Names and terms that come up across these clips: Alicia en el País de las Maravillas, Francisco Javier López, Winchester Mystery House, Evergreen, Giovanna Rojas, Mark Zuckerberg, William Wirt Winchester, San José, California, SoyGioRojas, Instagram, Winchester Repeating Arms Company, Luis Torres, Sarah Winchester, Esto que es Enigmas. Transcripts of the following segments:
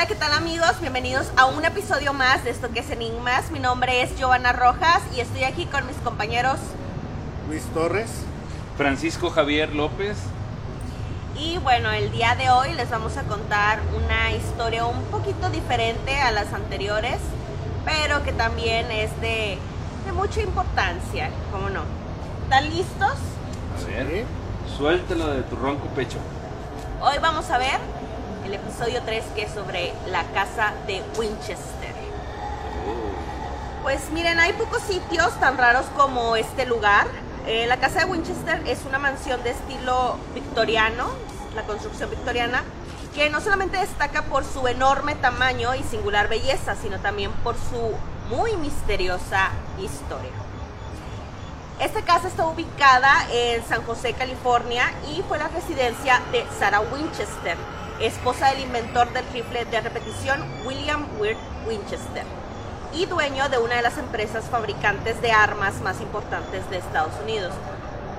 Hola, ¿qué tal amigos? Bienvenidos a un episodio más de Esto que es Enigmas. Mi nombre es Giovanna Rojas y estoy aquí con mis compañeros Luis Torres, Francisco Javier López. Y bueno, el día de hoy les vamos a contar una historia un poquito diferente a las anteriores, pero que también es de mucha importancia, ¿cómo no? ¿Están listos? A ver, suéltalo de tu ronco pecho. Hoy vamos a ver el episodio 3, que es sobre la casa de Winchester. Pues miren, hay pocos sitios tan raros como este lugar. La casa de Winchester es una mansión de estilo victoriano, la construcción victoriana, que no solamente destaca por su enorme tamaño y singular belleza, sino también por su muy misteriosa historia. Esta casa está ubicada en San José, California, y fue la residencia de Sarah Winchester, esposa del inventor del rifle de repetición William Wirt Winchester y dueño de una de las empresas fabricantes de armas más importantes de Estados Unidos.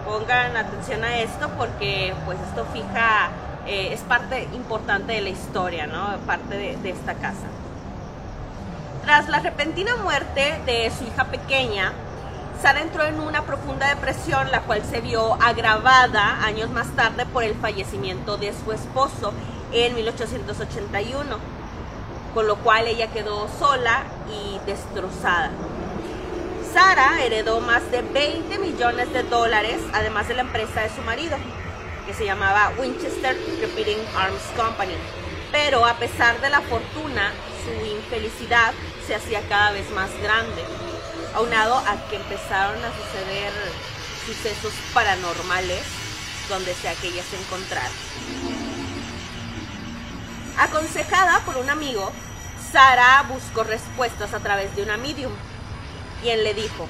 Pongan atención a esto porque pues esto fija, es parte importante de la historia, ¿no? Parte de esta casa. Tras la repentina muerte de su hija pequeña, Sarah entró en una profunda depresión, la cual se vio agravada años más tarde por el fallecimiento de su esposo en 1881, con lo cual ella quedó sola y destrozada. Sarah heredó más de $20 millones, además de la empresa de su marido, que se llamaba Winchester Repeating Arms Company. Pero a pesar de la fortuna, su infelicidad se hacía cada vez más grande, aunado a que empezaron a suceder sucesos paranormales donde sea que ella se encontrara. Aconsejada por un amigo, Sarah buscó respuestas a través de una medium, quien le dijo: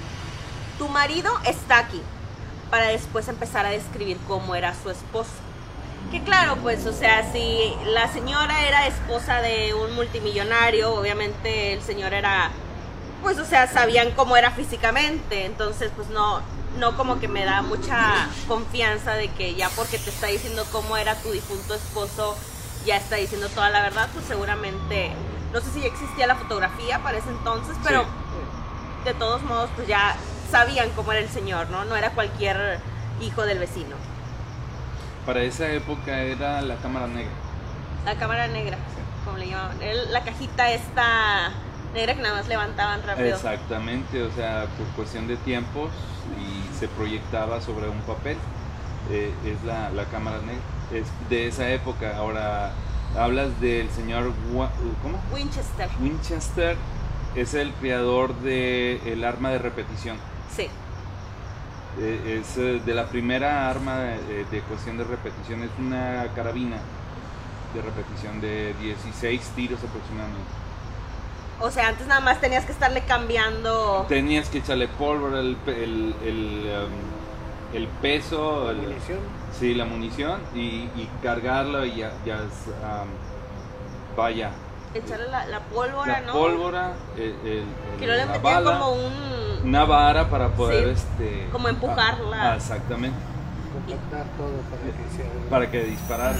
tu marido está aquí, para después empezar a describir cómo era su esposo. Que claro, pues, o sea, si la señora era esposa de un multimillonario, obviamente el señor era, pues, o sea, sabían cómo era físicamente, entonces pues no como que me da mucha confianza de que ya porque te está diciendo cómo era tu difunto esposo, ya está diciendo toda la verdad. Pues seguramente, no sé si ya existía la fotografía para ese entonces, pero sí, de todos modos pues ya sabían cómo era el señor, ¿no? No era cualquier hijo del vecino. Para esa época era la cámara negra. La cámara negra, sí, como le llamaban. La cajita esta negra que nada más levantaban rápido. Exactamente, o sea, por cuestión de tiempos y se proyectaba sobre un papel. Es la cámara negra, es de esa época. Ahora hablas del señor Winchester. Winchester es el creador del arma de repetición. Sí. Es de la primera arma de cuestión de repetición. Es una carabina de repetición de 16 tiros aproximadamente. O sea, antes nada más tenías que estarle cambiando. Tenías que echarle pólvora, el peso, la munición. Sí, la munición y cargarlo y ya vaya. Echarle la pólvora, ¿no? La pólvora, que no le metían como una vara para poder, sí, como empujarla. Exactamente. Compactar todo para que disparara.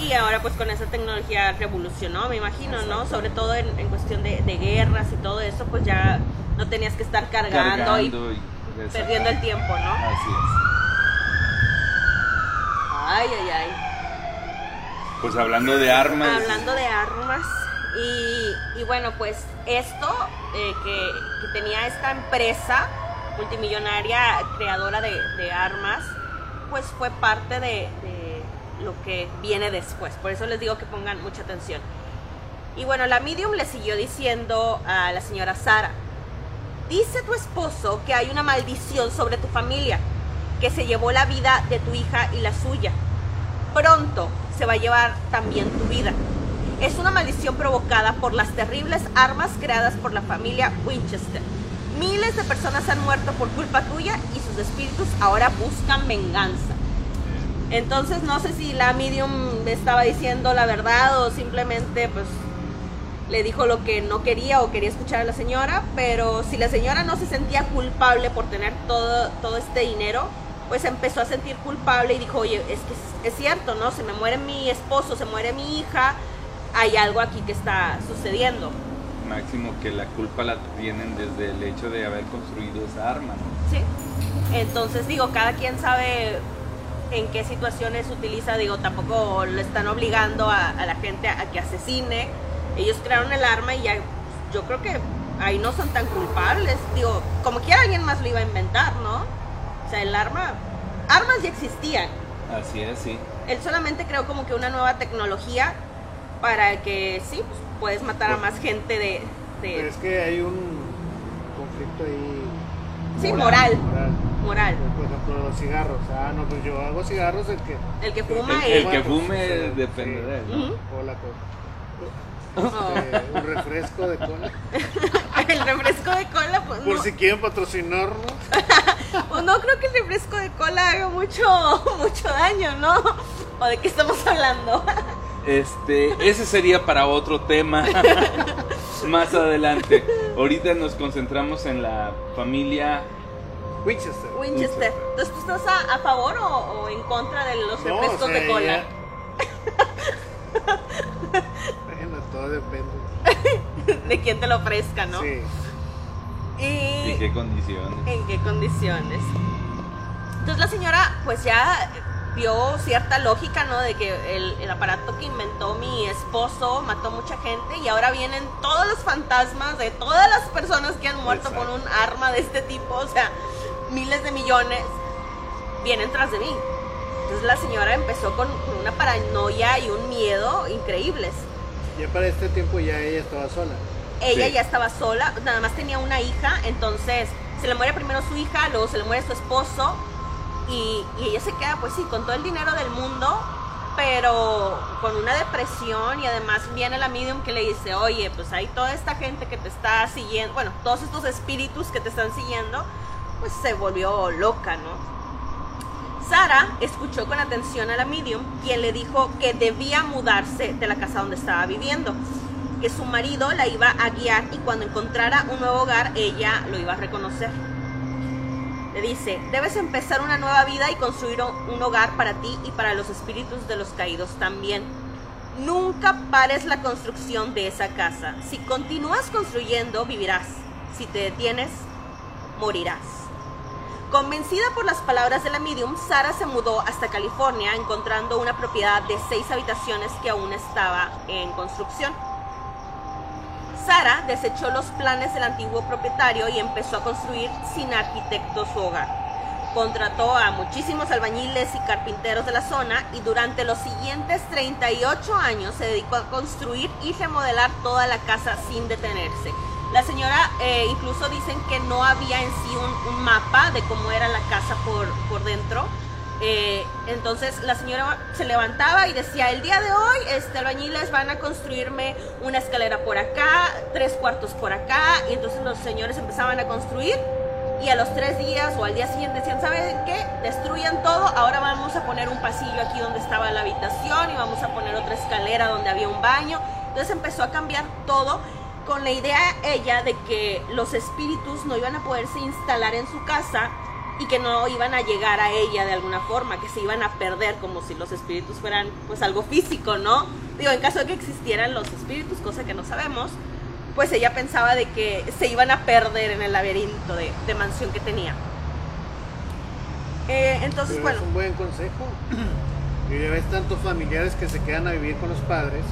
Y ahora pues con esa tecnología revolucionó, me imagino, ¿no? Sobre todo en cuestión de guerras y todo eso, pues ya no tenías que estar cargando y perdiendo el tiempo, ¿no? Así es. Ay, ay, ay. Pues hablando de armas. Hablando de armas. Y bueno, pues esto que tenía esta empresa multimillonaria creadora de armas, pues fue parte de lo que viene después. Por eso les digo que pongan mucha atención. Y bueno, la medium le siguió diciendo a la señora Sarah: dice tu esposo que hay una maldición sobre tu familia, que se llevó la vida de tu hija y la suya. Pronto se va a llevar también tu vida. Es una maldición provocada por las terribles armas creadas por la familia Winchester. Miles de personas han muerto por culpa tuya y sus espíritus ahora buscan venganza. Entonces no sé si la medium estaba diciendo la verdad o simplemente pues le dijo lo que no quería o quería escuchar a la señora, pero si la señora no se sentía culpable por tener todo este dinero, pues empezó a sentir culpable y dijo: oye, es que es cierto, ¿no? Se me muere mi esposo, se muere mi hija, hay algo aquí que está sucediendo. Máximo que la culpa la tienen desde el hecho de haber construido esa arma, ¿no? Sí. Entonces, digo, cada quien sabe en qué situaciones utiliza, digo, tampoco le están obligando a la gente a que asesine. Ellos crearon el arma y ya, yo creo que ahí no son tan culpables. Digo, como quiera alguien más lo iba a inventar, ¿no? O sea, el arma, armas ya existían. Así es, sí. Él solamente creó como que una nueva tecnología para que, sí, pues, puedes matar a más gente de... Pero es que hay un conflicto ahí... Sí, moral. Por ejemplo, los cigarros. Ah, no, pues yo hago cigarros, el que fuma... El que fume depende de él, ¿no? O la coca. Oh. Un refresco de cola. El refresco de cola, pues por no. Si quieren patrocinarnos. Pues no creo que el refresco de cola haga mucho daño, ¿no? ¿O de qué estamos hablando? Ese sería para otro tema más adelante. Ahorita nos concentramos en la familia Winchester. Entonces, ¿tú estás a favor o en contra de los refrescos de cola? Ella... Bueno, todo depende de quién te lo ofrezca, ¿no? Sí. ¿Y qué condiciones? ¿En qué condiciones? Entonces la señora, pues ya... vio cierta lógica, ¿no? De que el aparato que inventó mi esposo mató mucha gente y ahora vienen todos los fantasmas de todas las personas que han muerto. Exacto. Con un arma de este tipo, o sea, miles de millones vienen tras de mí. Entonces la señora empezó con una paranoia y un miedo increíbles. Ya para este tiempo ya ella estaba sola. Ella sí. Ya estaba sola, nada más tenía una hija, entonces se le muere primero su hija, luego se le muere su esposo. Y ella se queda, pues sí, con todo el dinero del mundo, pero con una depresión. Y además viene la medium que le dice, oye, pues hay toda esta gente que te está siguiendo, bueno, todos estos espíritus que te están siguiendo. Pues se volvió loca, ¿no? Sarah escuchó con atención a la medium, quien le dijo que debía mudarse de la casa donde estaba viviendo, que su marido la iba a guiar y cuando encontrara un nuevo hogar ella lo iba a reconocer. Le dice, debes empezar una nueva vida y construir un hogar para ti y para los espíritus de los caídos también. Nunca pares la construcción de esa casa. Si continúas construyendo, vivirás. Si te detienes, morirás. Convencida por las palabras de la medium, Sarah se mudó hasta California, encontrando una propiedad de 6 habitaciones que aún estaba en construcción. Sarah desechó los planes del antiguo propietario y empezó a construir sin arquitecto su hogar. Contrató a muchísimos albañiles y carpinteros de la zona y durante los siguientes 38 años se dedicó a construir y remodelar toda la casa sin detenerse. La señora incluso dicen que no había en sí un mapa de cómo era la casa por dentro. Entonces la señora se levantaba y decía, el día de hoy albañiles van a construirme una escalera por acá, 3 cuartos por acá, y entonces los señores empezaban a construir y a los 3 días o al día siguiente decían, ¿saben qué? Destruyan todo, ahora vamos a poner un pasillo aquí donde estaba la habitación y vamos a poner otra escalera donde había un baño. Entonces empezó a cambiar todo con la idea ella de que los espíritus no iban a poderse instalar en su casa y que no iban a llegar a ella de alguna forma, que se iban a perder, como si los espíritus fueran pues algo físico, ¿no? Digo, en caso de que existieran los espíritus, cosa que no sabemos, pues ella pensaba de que se iban a perder en el laberinto de mansión que tenía. Entonces, pero bueno, es un buen consejo. Y ya ves tantos familiares que se quedan a vivir con los padres,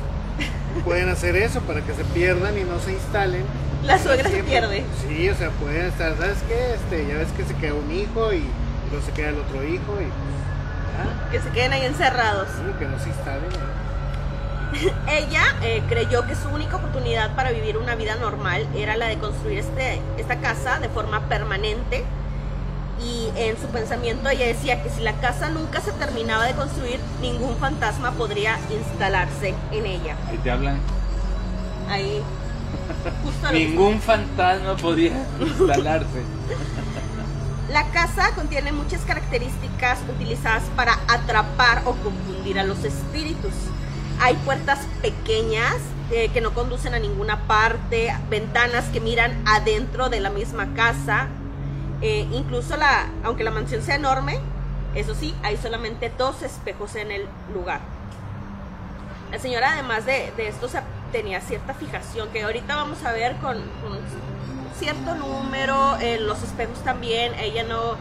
pueden hacer eso para que se pierdan y no se instalen. La suegra se pierde. Sí, o sea, pueden estar, ¿sabes qué? Ya ves que se queda un hijo y luego se queda el otro hijo y... ¿verdad? Que se queden ahí encerrados. Sí, que no se instalen. Ella creyó que su única oportunidad para vivir una vida normal era la de construir esta casa de forma permanente. Y en su pensamiento ella decía que si la casa nunca se terminaba de construir, ningún fantasma podría instalarse en ella. Ahí te hablan. Ahí. Ningún fantasma podía instalarse. La casa contiene muchas características utilizadas para atrapar o confundir a los espíritus. Hay puertas pequeñas que no conducen a ninguna parte, ventanas que miran adentro de la misma casa. Incluso aunque la mansión sea enorme, eso sí, hay solamente 2 espejos en el lugar. La señora, además de esto, tenía cierta fijación, que ahorita vamos a ver con cierto número, los espejos también. Ella no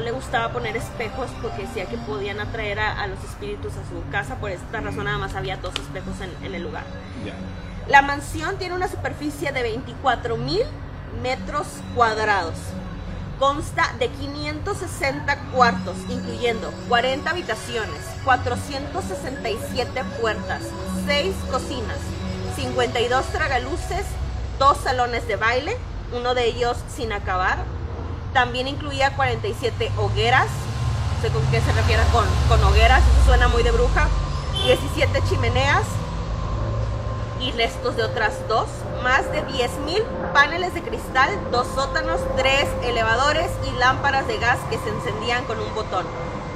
le gustaba poner espejos porque decía que podían atraer a los espíritus a su casa. Por esta razón nada más había 2 espejos en el lugar. Yeah. La mansión tiene una superficie de 24,000 metros cuadrados. Consta de 560 cuartos, incluyendo 40 habitaciones, 467 puertas, 6 cocinas, 52 tragaluces, 2 salones de baile, uno de ellos sin acabar. También incluía 47 hogueras. No sé con qué se refiere con hogueras, eso suena muy de bruja. 17 chimeneas y restos de otras 2, más de 10,000 paneles de cristal, 2 sótanos, 3 elevadores y lámparas de gas que se encendían con un botón.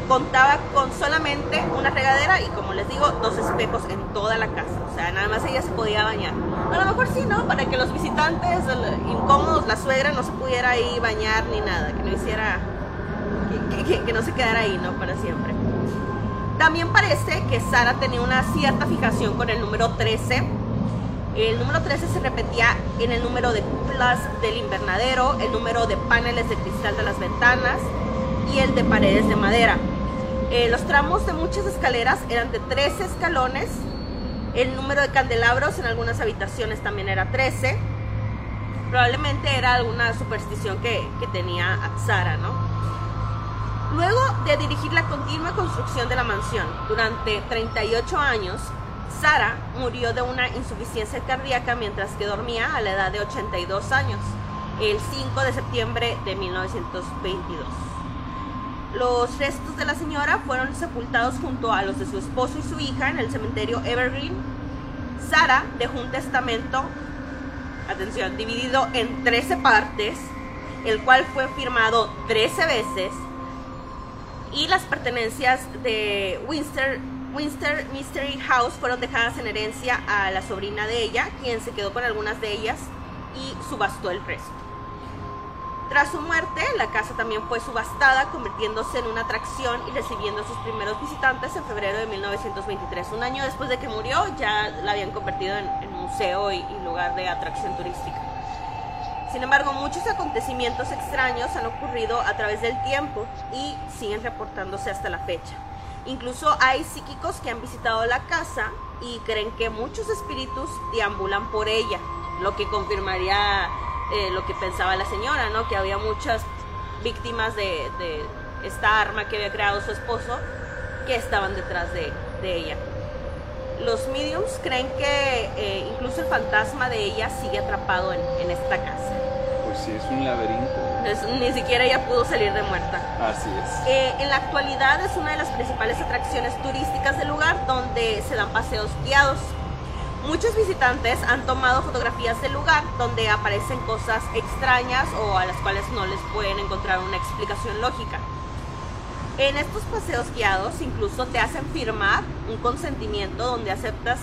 Contaba con solamente una regadera y, como les digo, 2 espejos en toda la casa. O sea, nada más ella se podía bañar. A lo mejor sí, ¿no? Para que los visitantes incómodos, la suegra no se pudiera ahí bañar ni nada, que no hiciera, que no se quedara ahí, ¿no? Para siempre. También parece que Sara tenía una cierta fijación con el número 13. El número 13 se repetía en el número de cúpulas del invernadero, el número de paneles de cristal de las ventanas y el de paredes de madera. Los tramos de muchas escaleras eran de 13 escalones. El número de candelabros en algunas habitaciones también era 13. Probablemente era alguna superstición que tenía Sara, ¿no? Luego de dirigir la continua construcción de la mansión durante 38 años, Sara murió de una insuficiencia cardíaca mientras que dormía a la edad de 82 años, el 5 de septiembre de 1922. Los restos de la señora fueron sepultados junto a los de su esposo y su hija en el cementerio Evergreen. Sara dejó un testamento, atención, dividido en 13 partes, el cual fue firmado 13 veces, y las pertenencias de Winchester Mystery House fueron dejadas en herencia a la sobrina de ella, quien se quedó con algunas de ellas y subastó el resto. Tras su muerte, la casa también fue subastada, convirtiéndose en una atracción y recibiendo a sus primeros visitantes en febrero de 1923. Un año después de que murió, ya la habían convertido en museo y lugar de atracción turística. Sin embargo, muchos acontecimientos extraños han ocurrido a través del tiempo y siguen reportándose hasta la fecha. Incluso hay psíquicos que han visitado la casa y creen que muchos espíritus deambulan por ella, lo que confirmaría lo que pensaba la señora, ¿no? Que había muchas víctimas de esta arma que había creado su esposo que estaban detrás de ella. Los mediums creen que incluso el fantasma de ella sigue atrapado en esta casa. Pues sí, es un laberinto. Ni siquiera ella pudo salir de muerta. Así es. En la actualidad es una de las principales atracciones turísticas del lugar, donde se dan paseos guiados. Muchos visitantes han tomado fotografías del lugar donde aparecen cosas extrañas o a las cuales no les pueden encontrar una explicación lógica. En estos paseos guiados incluso te hacen firmar un consentimiento donde aceptas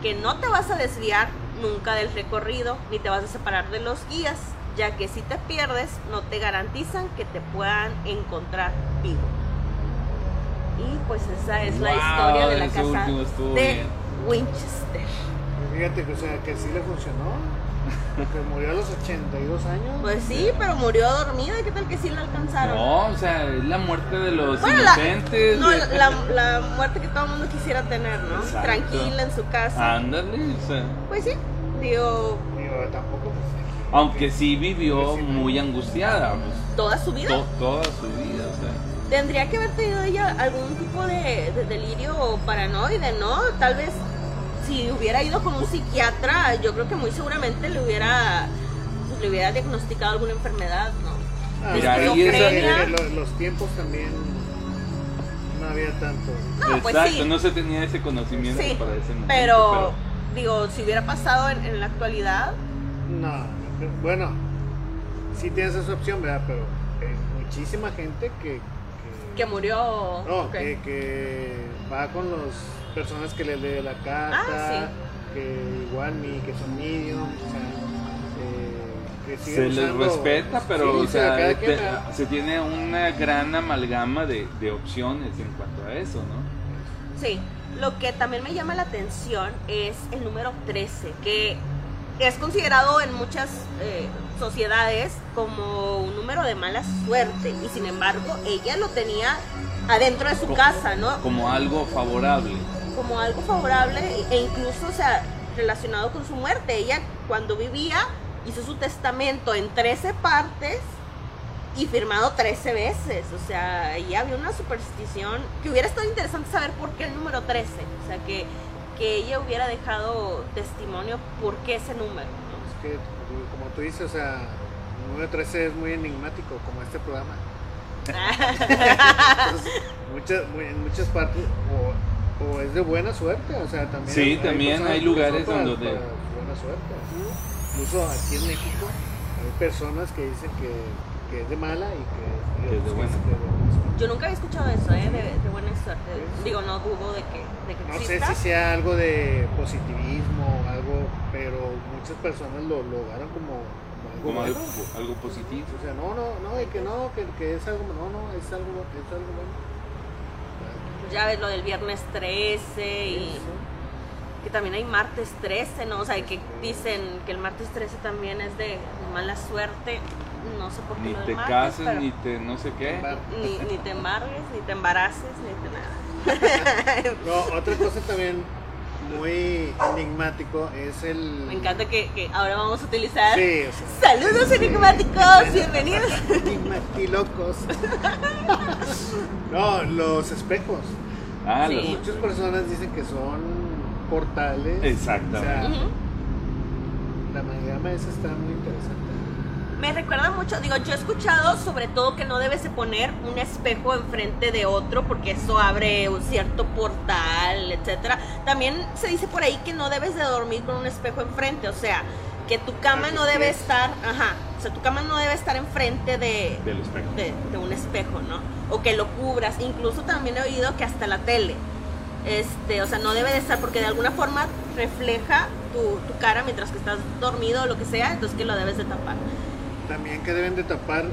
que no te vas a desviar nunca del recorrido ni te vas a separar de los guías, ya que si te pierdes no te garantizan que te puedan encontrar vivo. Y pues esa es la historia de la casa de Winchester. Fíjate que, o sea, que sí le funcionó, que murió a los 82 años. Pues sí, pero murió dormida. ¿Qué tal que sí la alcanzaron? No, o sea, es la muerte de los inocentes. La muerte que todo el mundo quisiera tener, ¿no? Exacto. Tranquila en su casa. Ándale, o sea. Pues sí, digo tampoco pues, aunque sí vivió muy angustiada. Pues, ¿toda su vida? Toda su vida, o sea. Tendría que haber tenido ella algún tipo de delirio paranoide, ¿no? Tal vez si hubiera ido con un psiquiatra, yo creo que muy seguramente le hubiera diagnosticado alguna enfermedad, ¿no? Mira, ahí los tiempos también no había tanto. No, exacto, pues sí. No se tenía ese conocimiento, sí, para ese momento. Pero, digo, si hubiera pasado en la actualidad... No. Bueno, sí tienes esa opción, ¿verdad? Pero muchísima gente que murió. No, okay. que va con las personas que le lee la carta, sí. Que igual que son medium, o sea, que se usando, les respeta, pero sí, o sea se tiene una gran amalgama de opciones en cuanto a eso, ¿no? Sí, lo que también me llama la atención es el número 13, que es considerado en muchas sociedades como un número de mala suerte, y sin embargo ella lo tenía adentro de su casa, ¿no? Como algo favorable. Como algo favorable, e incluso, o sea, relacionado con su muerte. Ella, cuando vivía, hizo su testamento en 13 partes y firmado 13 veces. O sea, ahí había una superstición que hubiera estado interesante saber por qué el número 13. O sea, que ella hubiera dejado testimonio por qué ese número, ¿no? Es que, como tú dices, o sea, el número 13 es muy enigmático, como este programa. Entonces, en muchas partes, o es de buena suerte, o sea, también. Sí, también hay lugares donde. Buena suerte. ¿Sí? Incluso aquí en México hay personas que dicen que es de mala y que es de buena. Yo nunca había escuchado eso, de buena suerte. ¿Sí? Digo, no dudo de que no exista. No sé si sea algo de positivismo, algo, pero muchas personas lo agarran como algo positivo. O sea, no, de que no, que es algo, no, es algo bueno. Ya ves lo del viernes 13 y que también hay martes 13, ¿no? O sea, que dicen que el martes 13 también es de mala suerte, no sé por qué. Ni te cases, ni te no sé qué. Ni te embargues, ni te embaraces, ni te nada. No, otra cosa también muy enigmático es el... Me encanta que ahora vamos a utilizar... Sí, o sea, ¡saludos enigmáticos! ¡Bienvenidos! Enigmatilocos. No, los espejos. Ah, sí. Muchas personas dicen que son portales. Exactamente. O sea, la amalgama esa está muy interesante. Me recuerda mucho, digo, yo he escuchado sobre todo que no debes de poner un espejo enfrente de otro porque eso abre un cierto portal, etcétera. También se dice por ahí que no debes de dormir con un espejo enfrente, o sea, que tu cama no debe estar, o sea, tu cama no debe estar enfrente de un espejo, ¿no? O que lo cubras. Incluso también he oído que hasta la tele, o sea, no debe de estar porque de alguna forma refleja tu cara mientras que estás dormido o lo que sea, entonces que lo debes de tapar. También que deben de tapar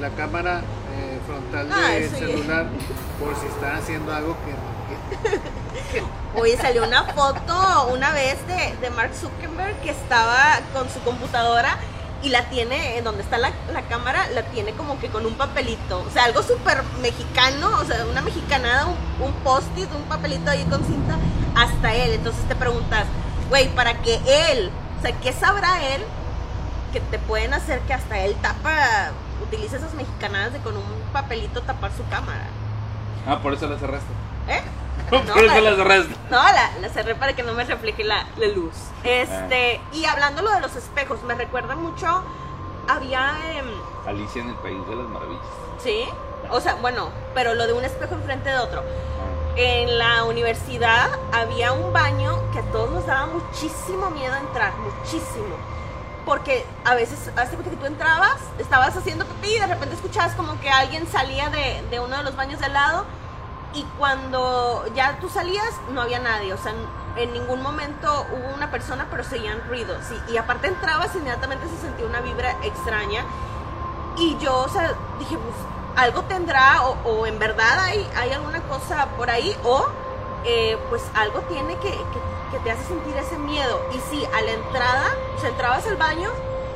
la cámara frontal del celular por si están haciendo algo que... Oye, salió una foto una vez de Mark Zuckerberg que estaba con su computadora y la tiene, en donde está la cámara, la tiene como que con un papelito. O sea, algo súper mexicano, o sea, una mexicanada, un post-it, un papelito ahí con cinta, hasta él. Entonces te preguntas, güey, ¿para qué él? O sea, ¿qué sabrá él? Que te pueden hacer que hasta él utiliza esas mexicanadas de con un papelito tapar su cámara. Ah, por eso la cerraste. ¿Eh? No, por eso la cerraste. No, la cerré para que no me refleje la luz. Y hablando de los espejos, me recuerda mucho, había... Alicia en el País de las Maravillas. Sí, o sea, bueno, pero lo de un espejo enfrente de otro. En la universidad había un baño que a todos nos daba muchísimo miedo entrar, muchísimo. Porque a veces, hace que tú entrabas, estabas haciendo pipí y de repente escuchabas como que alguien salía de uno de los baños de al lado, y cuando ya tú salías no había nadie, o sea, en ningún momento hubo una persona, pero seguían ruidos, y aparte entrabas, inmediatamente se sentía una vibra extraña, y yo, o sea, dije, pues, algo tendrá, o en verdad hay alguna cosa por ahí, o pues algo tiene que te hace sentir ese miedo. Y sí, a la entrada, o sea, entrabas al baño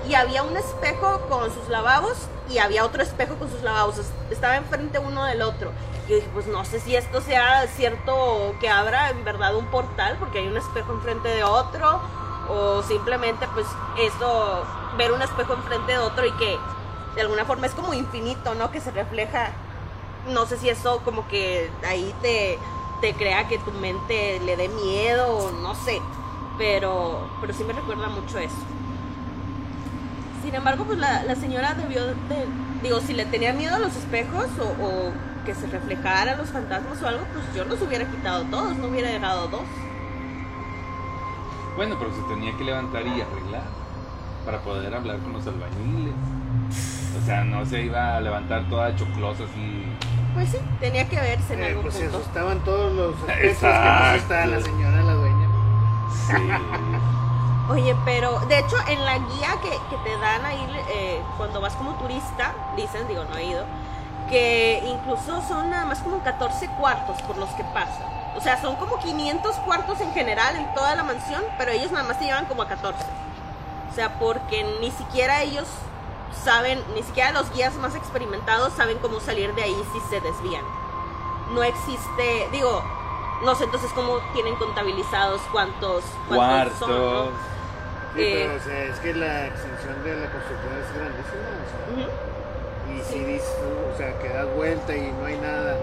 y había un espejo con sus lavabos y había otro espejo con sus lavabos, estaba enfrente uno del otro. Y yo dije, pues no sé si esto sea cierto, que abra en verdad un portal porque hay un espejo enfrente de otro, o simplemente pues eso, ver un espejo enfrente de otro y que de alguna forma es como infinito, ¿no? Que se refleja, no sé si eso como que ahí te crea que tu mente le dé miedo, no sé, pero sí me recuerda mucho eso. Sin embargo, pues la señora debió digo, si le tenía miedo a los espejos o que se reflejaran los fantasmas o algo, pues yo los hubiera quitado todos, no hubiera dejado dos. Bueno, pero se tenía que levantar y arreglar para poder hablar con los albañiles. O sea, no se iba a levantar toda choclosa así. Pues sí, tenía que verse en algún punto. Pues se asustaban todos los espejos que no asustaba la señora, la dueña. Sí. Oye, pero de hecho en la guía que te dan ahí cuando vas como turista, dicen, digo, no he ido, que incluso son nada más como 14 cuartos por los que pasan. O sea, son como 500 cuartos en general en toda la mansión, pero ellos nada más se llevan como a 14. O sea, porque ni siquiera ellos saben, ni siquiera los guías más experimentados saben cómo salir de ahí si se desvían. No existe, digo, no sé entonces cómo tienen contabilizados cuántos cuartos son, ¿no? Sí, pero o sea, es que la extensión de la construcción es grandísima, o sea, y si dices, o sea, que das vuelta y no hay nada,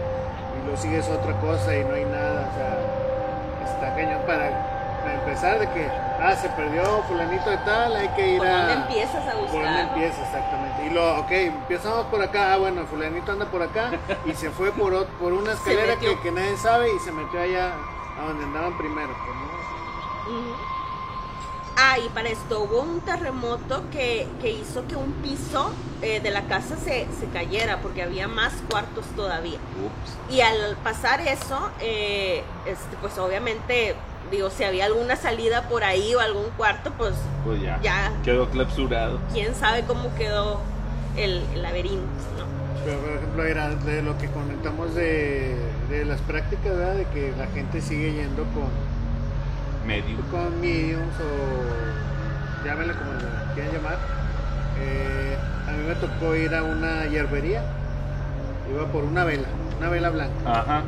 y luego sigues otra cosa y no hay nada, o sea, está cañón para empezar de que, se perdió fulanito de tal, hay que ir a... ¿Por dónde empiezas a buscar? ¿Por dónde empiezas, exactamente? Y luego, ok, empezamos por acá, bueno, fulanito anda por acá, y se fue por una escalera que nadie sabe, y se metió allá a donde andaban primero, pues, ¿no? Y para esto hubo un terremoto que hizo que un piso de la casa se cayera, porque había más cuartos todavía. Ups. Y al pasar eso, pues obviamente... Digo, si había alguna salida por ahí o algún cuarto, pues ya quedó clausurado. Quién sabe cómo quedó el laberinto, ¿no? Pero, por ejemplo, era de lo que comentamos de las prácticas, ¿verdad? De que la gente sigue yendo con mediums o llámenle como lo quieran llamar. A mí me tocó ir a una hierbería, iba por una vela blanca. Ajá.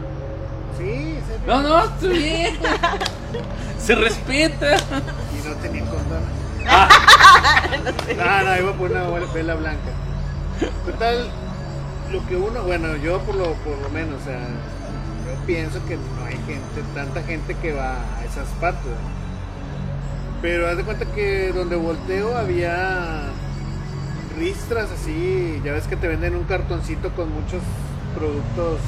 Sí, no, estoy bien. Se respeta. Y no tenía condones. No, iba por una vela blanca. Total, lo que uno, bueno, yo por lo menos, o sea, yo pienso que no hay tanta gente que va a esas partes, ¿no? Pero haz de cuenta que donde volteo había ristras así, ya ves que te venden un cartoncito con muchos productos,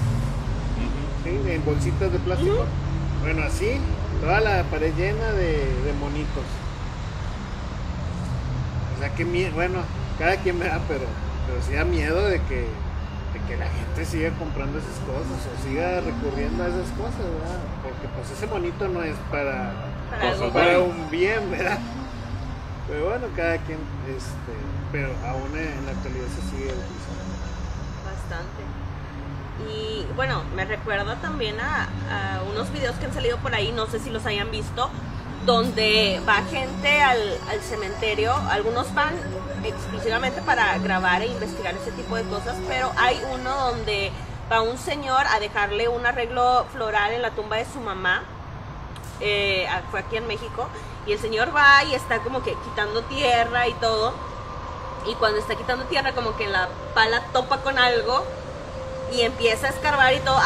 ¿sí? En bolsitas de plástico. Bueno, así, toda la pared llena de monitos. O sea, que miedo, bueno, cada quien me da, pero sí da miedo de que la gente siga comprando esas cosas o siga recurriendo a esas cosas, ¿verdad? Porque pues ese monito no es para un bien, ¿verdad? Pero bueno, cada quien, pero aún en la actualidad se sigue utilizando. Bastante. Y bueno, me recuerda también a unos videos que han salido por ahí, no sé si los hayan visto, donde va gente al cementerio. Algunos van exclusivamente para grabar e investigar ese tipo de cosas, pero hay uno donde va un señor a dejarle un arreglo floral en la tumba de su mamá. Fue aquí en México, y el señor va y está como que quitando tierra y todo, y cuando está quitando tierra como que la pala topa con algo y empieza a escarbar y todo,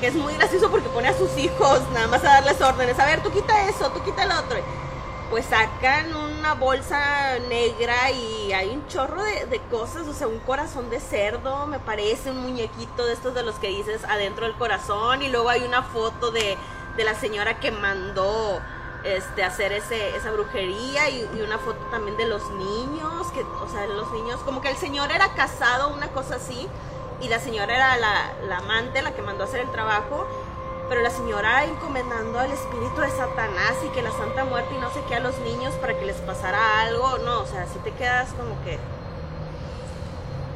que es muy gracioso porque pone a sus hijos nada más a darles órdenes, a ver, tú quita eso, tú quita el otro, pues sacan una bolsa negra y hay un chorro de cosas, o sea, un corazón de cerdo, me parece, un muñequito de estos de los que dices adentro del corazón, y luego hay una foto de la señora que mandó hacer esa brujería, y una foto también de los niños, que, o sea, los niños, como que el señor era casado, una cosa así, y la señora era la amante, la que mandó a hacer el trabajo, pero la señora encomendando al espíritu de Satanás y que la Santa Muerte y no sé qué a los niños para que les pasara algo. No, o sea, si te quedas como que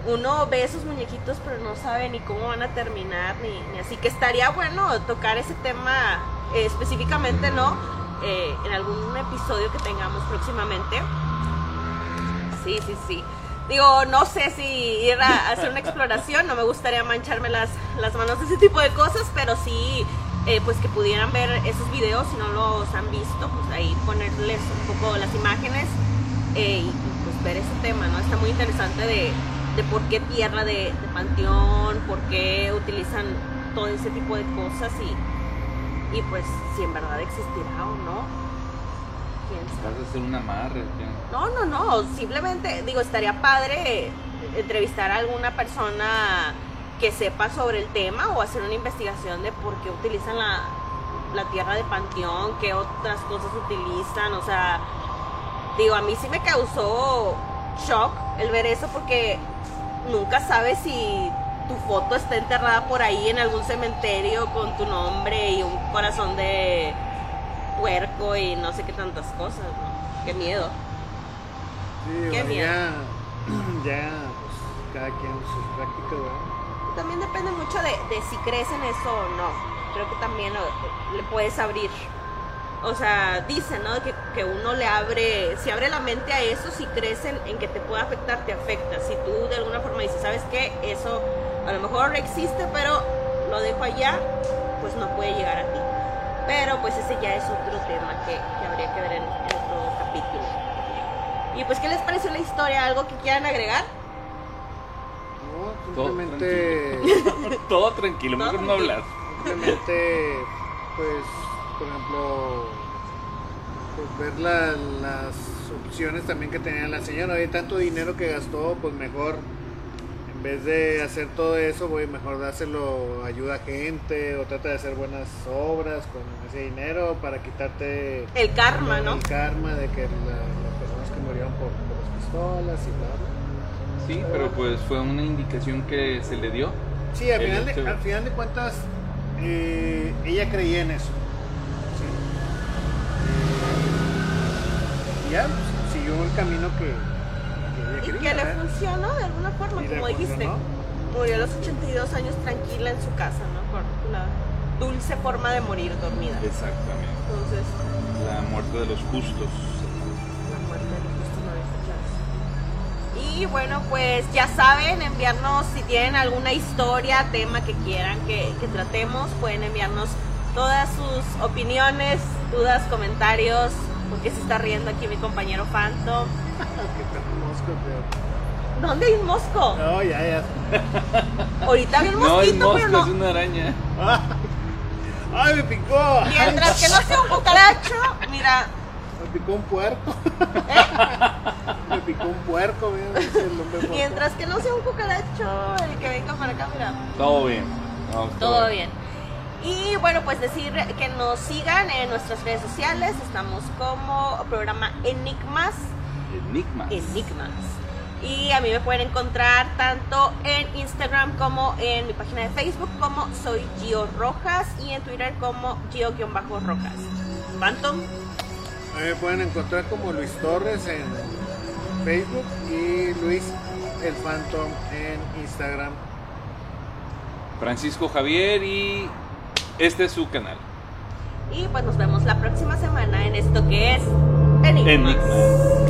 uno ve esos muñequitos pero no sabe ni cómo van a terminar, ni así, que estaría bueno tocar ese tema específicamente, ¿no? En algún episodio que tengamos próximamente. Sí. Digo, no sé si ir a hacer una exploración, no me gustaría mancharme las manos de ese tipo de cosas, pero sí, pues que pudieran ver esos videos, si no los han visto, pues ahí ponerles un poco las imágenes y pues ver ese tema, ¿no? Está muy interesante de por qué tierra de panteón, por qué utilizan todo ese tipo de cosas y pues si en verdad existirá o no. Vas a hacer un amarre. No, simplemente, digo, estaría padre entrevistar a alguna persona que sepa sobre el tema o hacer una investigación de por qué utilizan la tierra de panteón, qué otras cosas utilizan, o sea, digo, a mí sí me causó shock el ver eso, porque nunca sabes si tu foto está enterrada por ahí en algún cementerio con tu nombre y un corazón de... puerco y no sé qué tantas cosas, ¿no? Qué miedo. Sí, qué miedo. Ya, pues cada quien sus prácticas, ¿verdad? también depende mucho de si crees en eso o no. Creo que también le puedes abrir. O sea, dicen, ¿no? Que uno le abre, si abre la mente a eso, si crees en que te puede afectar, te afecta. Si tú de alguna forma dices, ¿sabes qué? Eso a lo mejor existe, pero lo dejo allá, pues no puede llegar a ti. Pero pues ese ya es otro tema que habría que ver en otro capítulo. Y pues, ¿qué les pareció la historia? ¿Algo que quieran agregar? No, simplemente... Todo tranquilo, mejor no hablar. Simplemente, pues, por ejemplo, pues ver las opciones también que tenía la señora. Hay tanto dinero que gastó, pues mejor, en vez de hacer todo eso, voy mejor dárselo, ayuda a gente, o trata de hacer buenas obras con ese dinero para quitarte el karma, ¿no? El karma de que las personas que murieron por las pistolas y bla, bla. Sí, pero pues fue una indicación que se le dio. Sí, al final de cuentas, ella creía en eso. Sí. Ya pues, siguió el camino que ella quería. Y que le funcionó de alguna forma, como dijiste. Murió a los 82 años tranquila en su casa, ¿no? Por una dulce forma de morir dormida. Exactamente. Entonces, la muerte de los justos. La muerte de los justos, no había escuchado. Y bueno, pues ya saben, enviarnos si tienen alguna historia, tema que quieran que tratemos, pueden enviarnos todas sus opiniones, dudas, comentarios. Porque se está riendo aquí mi compañero Phantom. ¿Dónde hay un mosco? No, ya. Ahorita había un mosquito, no, pero no. No, es una araña. ¡Ay, me picó! Mientras que no sea un cucaracho, mira. Me picó un puerco. Me picó un puerco, mira. Mientras que no sea un cucaracho, el que venga para acá, mira. Todo bien. Todo bien. Y bueno, pues decir que nos sigan en nuestras redes sociales. Estamos como programa Enigmas. Y a mí me pueden encontrar tanto en Instagram como en mi página de Facebook como soy Gio Rojas, y en Twitter como Gio-Rojas. Phantom. A mí me pueden encontrar como Luis Torres en Facebook y Luis el Phantom en Instagram. Francisco Javier y... este es su canal. Y pues nos vemos la próxima semana en Esto que es Enigmas.